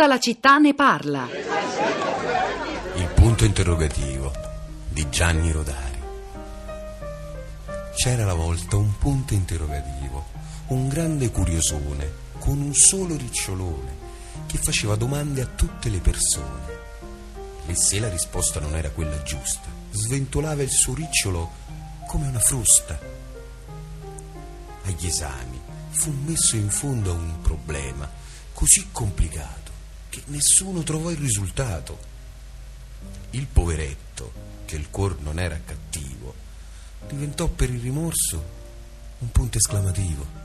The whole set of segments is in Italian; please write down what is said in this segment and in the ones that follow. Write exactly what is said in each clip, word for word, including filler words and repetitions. tutta la città ne parla. Il punto interrogativo di Gianni Rodari. C'era la volta un punto interrogativo, un grande curiosone con un solo ricciolone che faceva domande a tutte le persone. E se la risposta non era quella giusta, sventolava il suo ricciolo come una frusta. Agli esami fu messo in fondo a un problema così complicato che nessuno trovò il risultato. Il poveretto, che il cuor non era cattivo, diventò per il rimorso un punto esclamativo.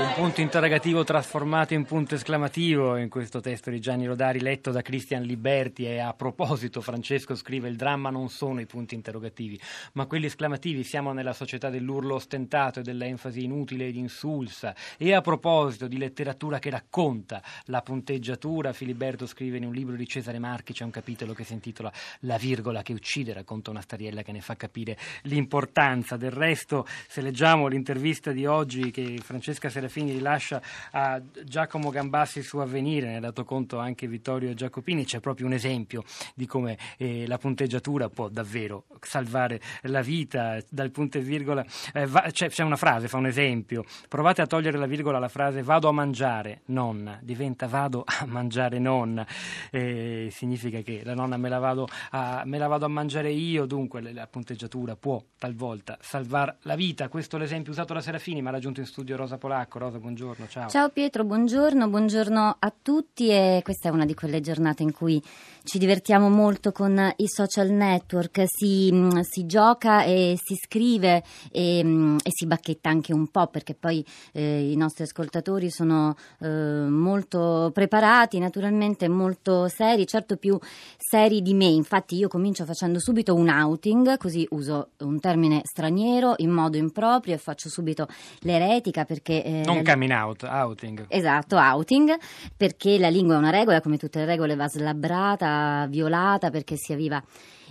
Un punto interrogativo trasformato in punto esclamativo in questo testo di Gianni Rodari letto da Cristian Liberti. E a proposito, Francesco scrive: il dramma non sono i punti interrogativi ma quelli esclamativi. Siamo nella società dell'urlo ostentato e dell'enfasi inutile ed insulsa. E a proposito di letteratura che racconta la punteggiatura, Filiberto scrive: in un libro di Cesare Marchi c'è un capitolo che si intitola La virgola che uccide, racconta una storiella che ne fa capire l'importanza. Del resto, se leggiamo l'intervista di oggi che Francesca Serafini Serafini rilascia a Giacomo Gambassi su Avvenire, ne ha dato conto anche Vittorio Giacopini, c'è proprio un esempio di come eh, la punteggiatura può davvero salvare la vita. Dal punto e virgola eh, va, c'è, c'è una frase, fa un esempio: provate a togliere la virgola alla frase vado a mangiare nonna, diventa vado a mangiare nonna, eh, significa che la nonna me la vado a, me la vado a mangiare io. Dunque la punteggiatura può talvolta salvare la vita. Questo è l'esempio usato da Serafini, ma ha raggiunto in studio Rosa Polacco. Rosa, buongiorno, ciao. Ciao Pietro, buongiorno, buongiorno a tutti. E questa è una di quelle giornate in cui ci divertiamo molto con i social network, si, si gioca e si scrive e, e si bacchetta anche un po', perché poi eh, i nostri ascoltatori sono eh, molto preparati, naturalmente molto seri, certo più seri di me. Infatti io comincio facendo subito un outing, così uso un termine straniero in modo improprio e faccio subito l'eretica, perché eh, non coming out, outing. Esatto, outing, perché la lingua è una regola, come tutte le regole va slabbrata, violata, perché sia viva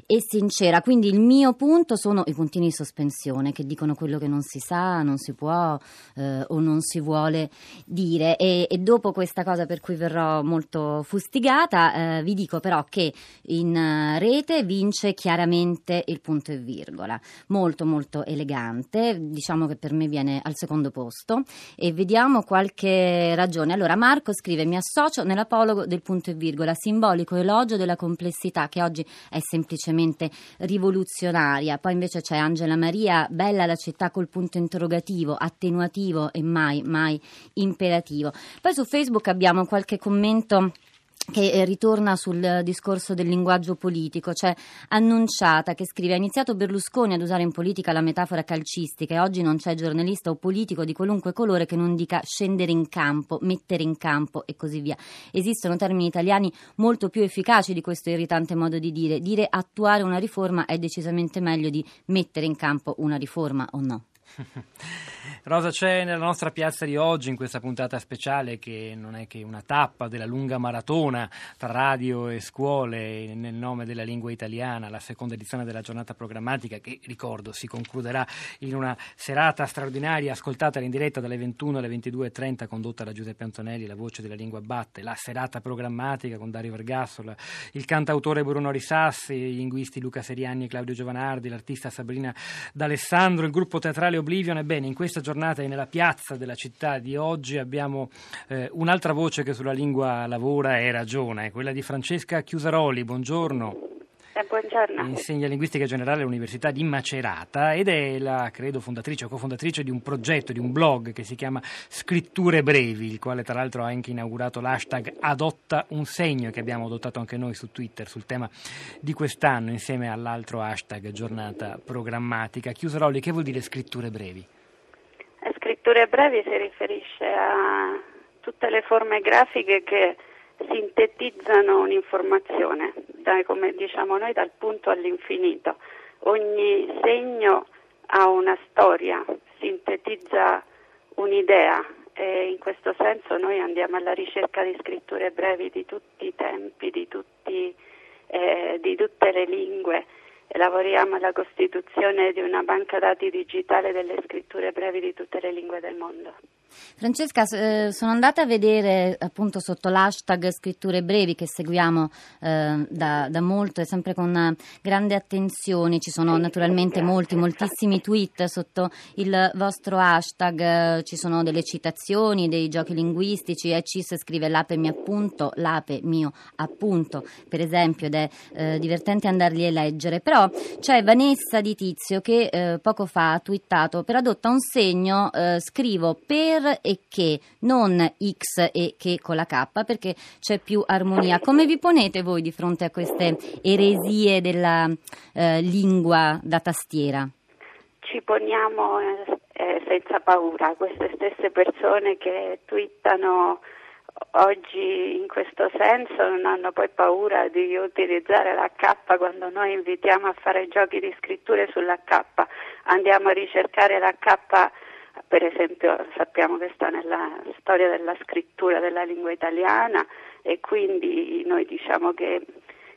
e sincera. Quindi il mio punto sono i puntini di sospensione che dicono quello che non si sa, non si può eh, o non si vuole dire. E, e dopo questa cosa per cui verrò molto fustigata, eh, vi dico però che in rete vince chiaramente il punto e virgola, molto molto elegante, diciamo che per me viene al secondo posto. E vediamo qualche ragione. Allora, Marco scrive: mi associo nell'apologo del punto e virgola, simbolico elogio della complessità che oggi è semplicemente rivoluzionaria. Poi invece c'è Angela Maria: bella la città col punto interrogativo, attenuativo e mai mai imperativo. Poi su Facebook abbiamo qualche commento che ritorna sul discorso del linguaggio politico. C'è Annunciata che scrive: ha iniziato Berlusconi ad usare in politica la metafora calcistica e oggi non c'è giornalista o politico di qualunque colore che non dica scendere in campo, mettere in campo e così via. Esistono termini italiani molto più efficaci di questo irritante modo di dire. Dire attuare una riforma è decisamente meglio di mettere in campo una riforma, o no? Rosa, c'è nella nostra piazza di oggi, in questa puntata speciale che non è che una tappa della lunga maratona tra radio e scuole nel nome della lingua italiana, la seconda edizione della giornata programmatica che, ricordo, si concluderà in una serata straordinaria ascoltata in diretta dalle ventuno alle ventidue e trenta, condotta da Giuseppe Antonelli, la voce della lingua batte. La serata programmatica con Dario Vergassola, il cantautore Bruno Risassi, i linguisti Luca Serianni e Claudio Giovanardi, l'artista Sabrina D'Alessandro, il gruppo teatrale Oblivion. Ebbene, in questa giornata e nella piazza della città di oggi abbiamo eh, un'altra voce che sulla lingua lavora e ragiona, è quella di Francesca Chiusaroli. Buongiorno. Buongiorno. Insegna linguistica generale all'Università di Macerata ed è la, credo, fondatrice o cofondatrice di un progetto, di un blog che si chiama Scritture brevi, il quale tra l'altro ha anche inaugurato l'hashtag Adotta un segno, che abbiamo adottato anche noi su Twitter sul tema di quest'anno, insieme all'altro hashtag Giornata Programmatica. Chiusaroli, che vuol dire Scritture brevi? Scritture brevi si riferisce a tutte le forme grafiche che sintetizzano un'informazione, da, come diciamo noi, dal punto all'infinito. Ogni segno ha una storia, sintetizza un'idea, e in questo senso noi andiamo alla ricerca di scritture brevi di tutti i tempi, di, tutti, eh, di tutte le lingue. Lavoriamo alla costituzione di una banca dati digitale delle scritture brevi di tutte le lingue del mondo. Francesca, eh, sono andata a vedere appunto sotto l'hashtag Scritture brevi che seguiamo eh, da, da molto e sempre con grande attenzione, ci sono naturalmente molti, moltissimi tweet sotto il vostro hashtag, eh, ci sono delle citazioni, dei giochi linguistici, Ecis scrive l'ape mio appunto, l'ape mio appunto per esempio, ed è eh, divertente andarli a leggere, però c'è Vanessa Di Tizio che eh, poco fa ha twittato: per adotta un segno eh, scrivo per e che, non X e che con la K, perché c'è più armonia. Come vi ponete voi di fronte a queste eresie della eh, lingua da tastiera? Ci poniamo eh, senza paura. Queste stesse persone che twittano oggi in questo senso non hanno poi paura di utilizzare la K quando noi invitiamo a fare giochi di scritture sulla K. Andiamo a ricercare la K. Per esempio sappiamo che sta nella storia della scrittura della lingua italiana e quindi noi diciamo che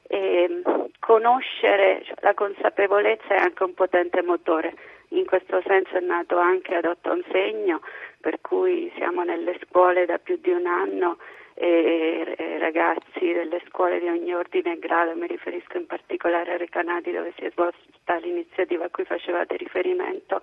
eh, conoscere, cioè, la consapevolezza è anche un potente motore. In questo senso è nato anche Adotta un segno, per cui siamo nelle scuole da più di un anno e eh, ragazzi delle scuole di ogni ordine e grado, mi riferisco in particolare a Recanati dove si è svolta l'iniziativa a cui facevate riferimento,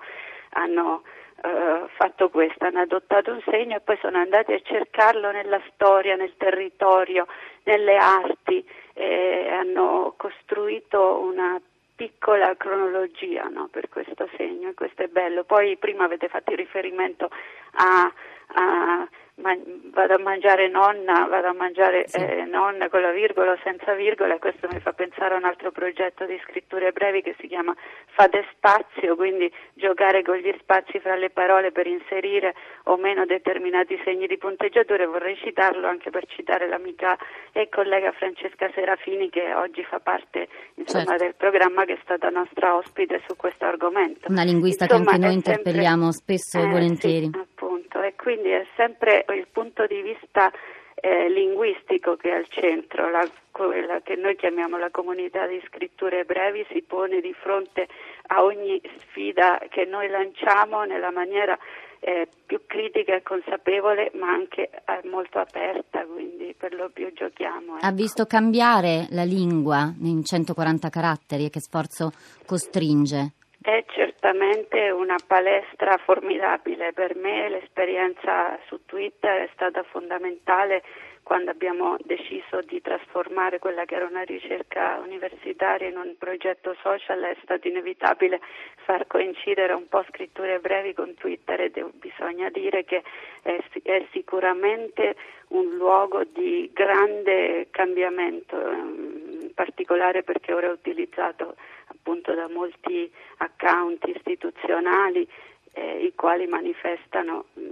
hanno Uh, fatto questo, hanno adottato un segno e poi sono andati a cercarlo nella storia, nel territorio, nelle arti e hanno costruito una piccola cronologia, no, per questo segno, e questo è bello. Poi prima avete fatto riferimento a, a ma, vado a mangiare nonna, vado a mangiare sì. eh, nonna con la virgola o senza virgola, e questo mi fa pensare a un altro progetto di scritture brevi che si chiama Fate spazio, quindi giocare con gli spazi fra le parole per inserire o meno determinati segni di punteggiatura. Vorrei citarlo anche per citare l'amica e collega Francesca Serafini che oggi fa parte insomma, certo. del programma, che è stata nostra ospite su questo argomento. Una linguista insomma, che anche noi interpelliamo sempre, spesso e eh, volentieri. Sì, appunto, e quindi è sempre il punto di vista eh, linguistico che è al centro, la, quella che noi chiamiamo la comunità di scritture brevi si pone di fronte a ogni sfida che noi lanciamo nella maniera eh, più critica e consapevole, ma anche eh, molto aperta, quindi per lo più giochiamo. Ecco. Ha visto cambiare la lingua in centoquaranta caratteri e che sforzo costringe? È certamente una palestra formidabile. Per me l'esperienza su Twitter è stata fondamentale quando abbiamo deciso di trasformare quella che era una ricerca universitaria in un progetto social. È stato inevitabile far coincidere un po' scritture brevi con Twitter ed bisogna dire che è, è sicuramente un luogo di grande cambiamento, in particolare perché ora è utilizzato appunto da molti account istituzionali eh, i quali manifestano mh,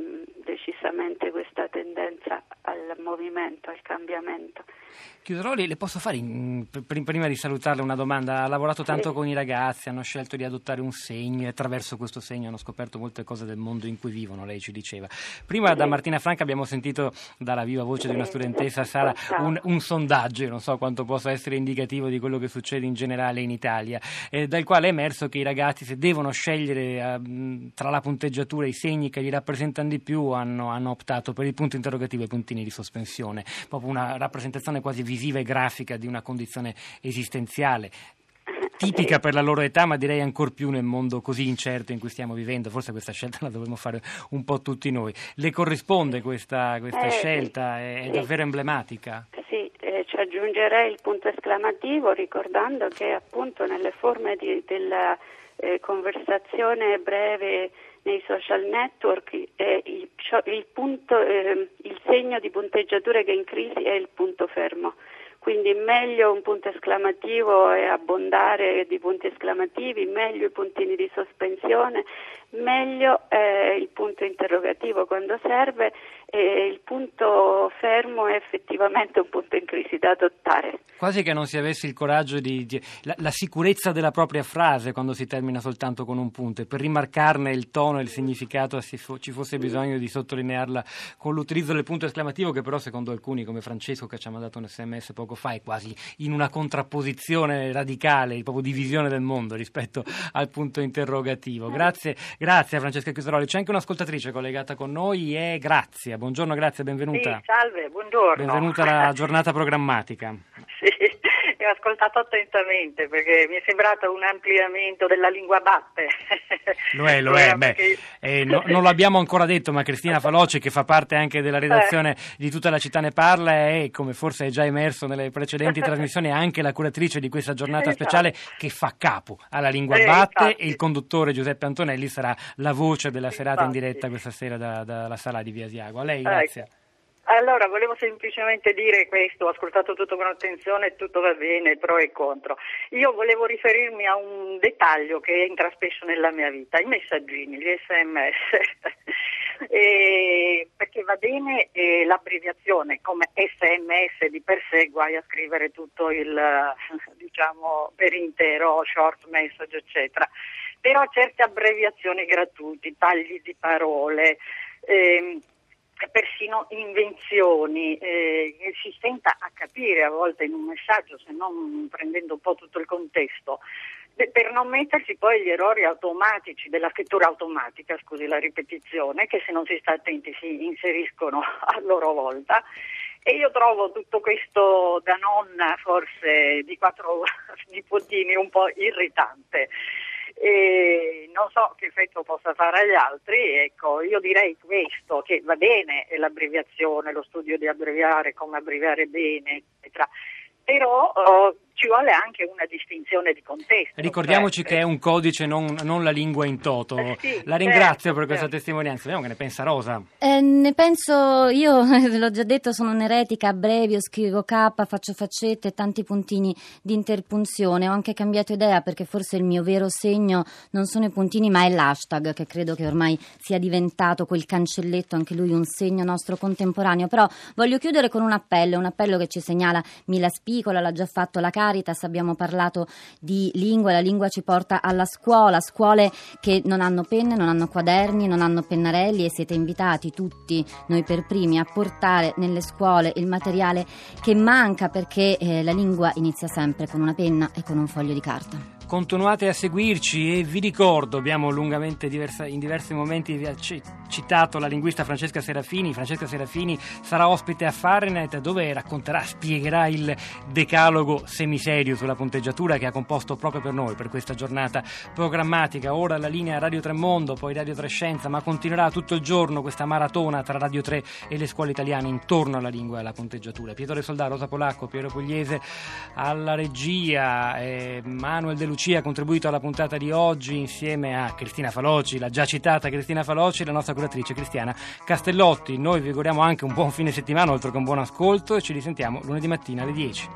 decisamente questa tendenza al movimento, al cambiamento. Chiusaroli, le posso fare in, pr- prima di salutarle una domanda? Ha lavorato tanto sì. con i ragazzi, hanno scelto di adottare un segno e attraverso questo segno hanno scoperto molte cose del mondo in cui vivono, lei ci diceva. Prima sì. da Martina Franca abbiamo sentito dalla viva voce sì. di una studentessa, Sara, un, un sondaggio, io non so quanto possa essere indicativo di quello che succede in generale in Italia, eh, dal quale è emerso che i ragazzi, se devono scegliere eh, tra la punteggiatura e i segni che li rappresentano di più, hanno, hanno optato per il punto interrogativo e i puntini di sospensione, proprio una rappresentazione quasi visiva e grafica di una condizione esistenziale tipica per la loro età, ma direi ancor più nel mondo così incerto in cui stiamo vivendo. Forse questa scelta la dovremmo fare un po' tutti noi. Le corrisponde questa, questa eh, scelta? È, sì. è davvero emblematica? Sì, eh, ci aggiungerei il punto esclamativo ricordando che appunto nelle forme di, della eh, conversazione breve nei social network è il, il, punto, eh, il segno di punteggiatura che è in crisi è il punto fermo, quindi meglio un punto esclamativo e abbondare di punti esclamativi, meglio i puntini di sospensione, meglio eh, il punto interrogativo quando serve, e il punto fermo è effettivamente un punto in crisi da adottare. Quasi che non si avesse il coraggio di, di la, la sicurezza della propria frase quando si termina soltanto con un punto, e per rimarcarne il tono e il significato se fo, ci fosse bisogno di sottolinearla con l'utilizzo del punto esclamativo, che però secondo alcuni come Francesco che ci ha mandato un sms poco fa è quasi in una contrapposizione radicale, proprio divisione del mondo rispetto al punto interrogativo. Grazie. Grazie Francesca Chiusaroli. C'è anche un'ascoltatrice collegata con noi, è Grazia. Buongiorno Grazia, benvenuta. Sì, salve, buongiorno. Benvenuta alla giornata programmatica. Sì, ho ascoltato attentamente perché mi è sembrato un ampliamento della lingua batte. Lo è, lo è. Beh, che... eh, no, non lo abbiamo ancora detto, ma Cristina Faloci, che fa parte anche della redazione eh. di Tutta la città ne parla e, come forse è già emerso nelle precedenti trasmissioni, è anche la curatrice di questa giornata speciale che fa capo alla lingua eh, batte infatti. E il conduttore Giuseppe Antonelli sarà la voce della serata infatti. In diretta questa sera dalla da, da sala di Via Asiago. A lei, grazie. Eh. Allora, volevo semplicemente dire questo, ho ascoltato tutto con attenzione, tutto va bene, pro e contro. Io volevo riferirmi a un dettaglio che entra spesso nella mia vita, i messaggini, gli esse emme esse, e perché va bene eh, l'abbreviazione, come esse emme esse di per sé, guai a scrivere tutto il, diciamo, per intero, short message, eccetera. Però certe abbreviazioni gratuite, tagli di parole, ehm, persino invenzioni eh, si tenta a capire a volte in un messaggio, se non prendendo un po' tutto il contesto, per non mettersi poi gli errori automatici della scrittura automatica, scusi la ripetizione, che se non si sta attenti si inseriscono a loro volta. E io trovo tutto questo, da nonna forse di quattro nipotini, un po' irritante. E non so che effetto possa fare agli altri, ecco, io direi questo, che va bene l'abbreviazione, lo studio di abbreviare, come abbreviare bene, eccetera, però oh, ci vuole anche una distinzione di contesto. Ricordiamoci certo. che è un codice, non, non la lingua in toto. Eh sì, la ringrazio certo, per questa certo. testimonianza. Vediamo che ne pensa Rosa. Eh, ne penso, io ve l'ho già detto, sono un'eretica, abbrevio, scrivo K, faccio faccette, tanti puntini di interpunzione. Ho anche cambiato idea perché forse il mio vero segno non sono i puntini ma è l'hashtag, che credo che ormai sia diventato quel cancelletto, anche lui un segno nostro contemporaneo. Però voglio chiudere con un appello, un appello che ci segnala Mila Spicola, l'ha già fatto la Caritas, abbiamo parlato di lingua, la lingua ci porta alla scuola, scuole che non hanno penne, non hanno quaderni, non hanno pennarelli, e siete invitati tutti, noi per primi, a portare nelle scuole il materiale che manca, perché eh, la lingua inizia sempre con una penna e con un foglio di carta. Continuate a seguirci e vi ricordo, abbiamo lungamente diversa, in diversi momenti c- citato la linguista Francesca Serafini. Francesca Serafini sarà ospite a Fahrenheit, dove racconterà, spiegherà il decalogo semiserio sulla punteggiatura che ha composto proprio per noi, per questa giornata programmatica. Ora la linea Radio tre Mondo, poi Radio tre Scienza, ma continuerà tutto il giorno questa maratona tra Radio tre e le scuole italiane intorno alla lingua e alla punteggiatura. Pietro Del Soldà, Rosa Polacco, Piero Pugliese alla regia, eh, Manuel De Lu ha contribuito alla puntata di oggi insieme a Cristina Faloci, la già citata Cristina Faloci, la nostra curatrice Cristiana Castellotti. Noi vi auguriamo anche un buon fine settimana, oltre che un buon ascolto, e ci risentiamo lunedì mattina alle dieci.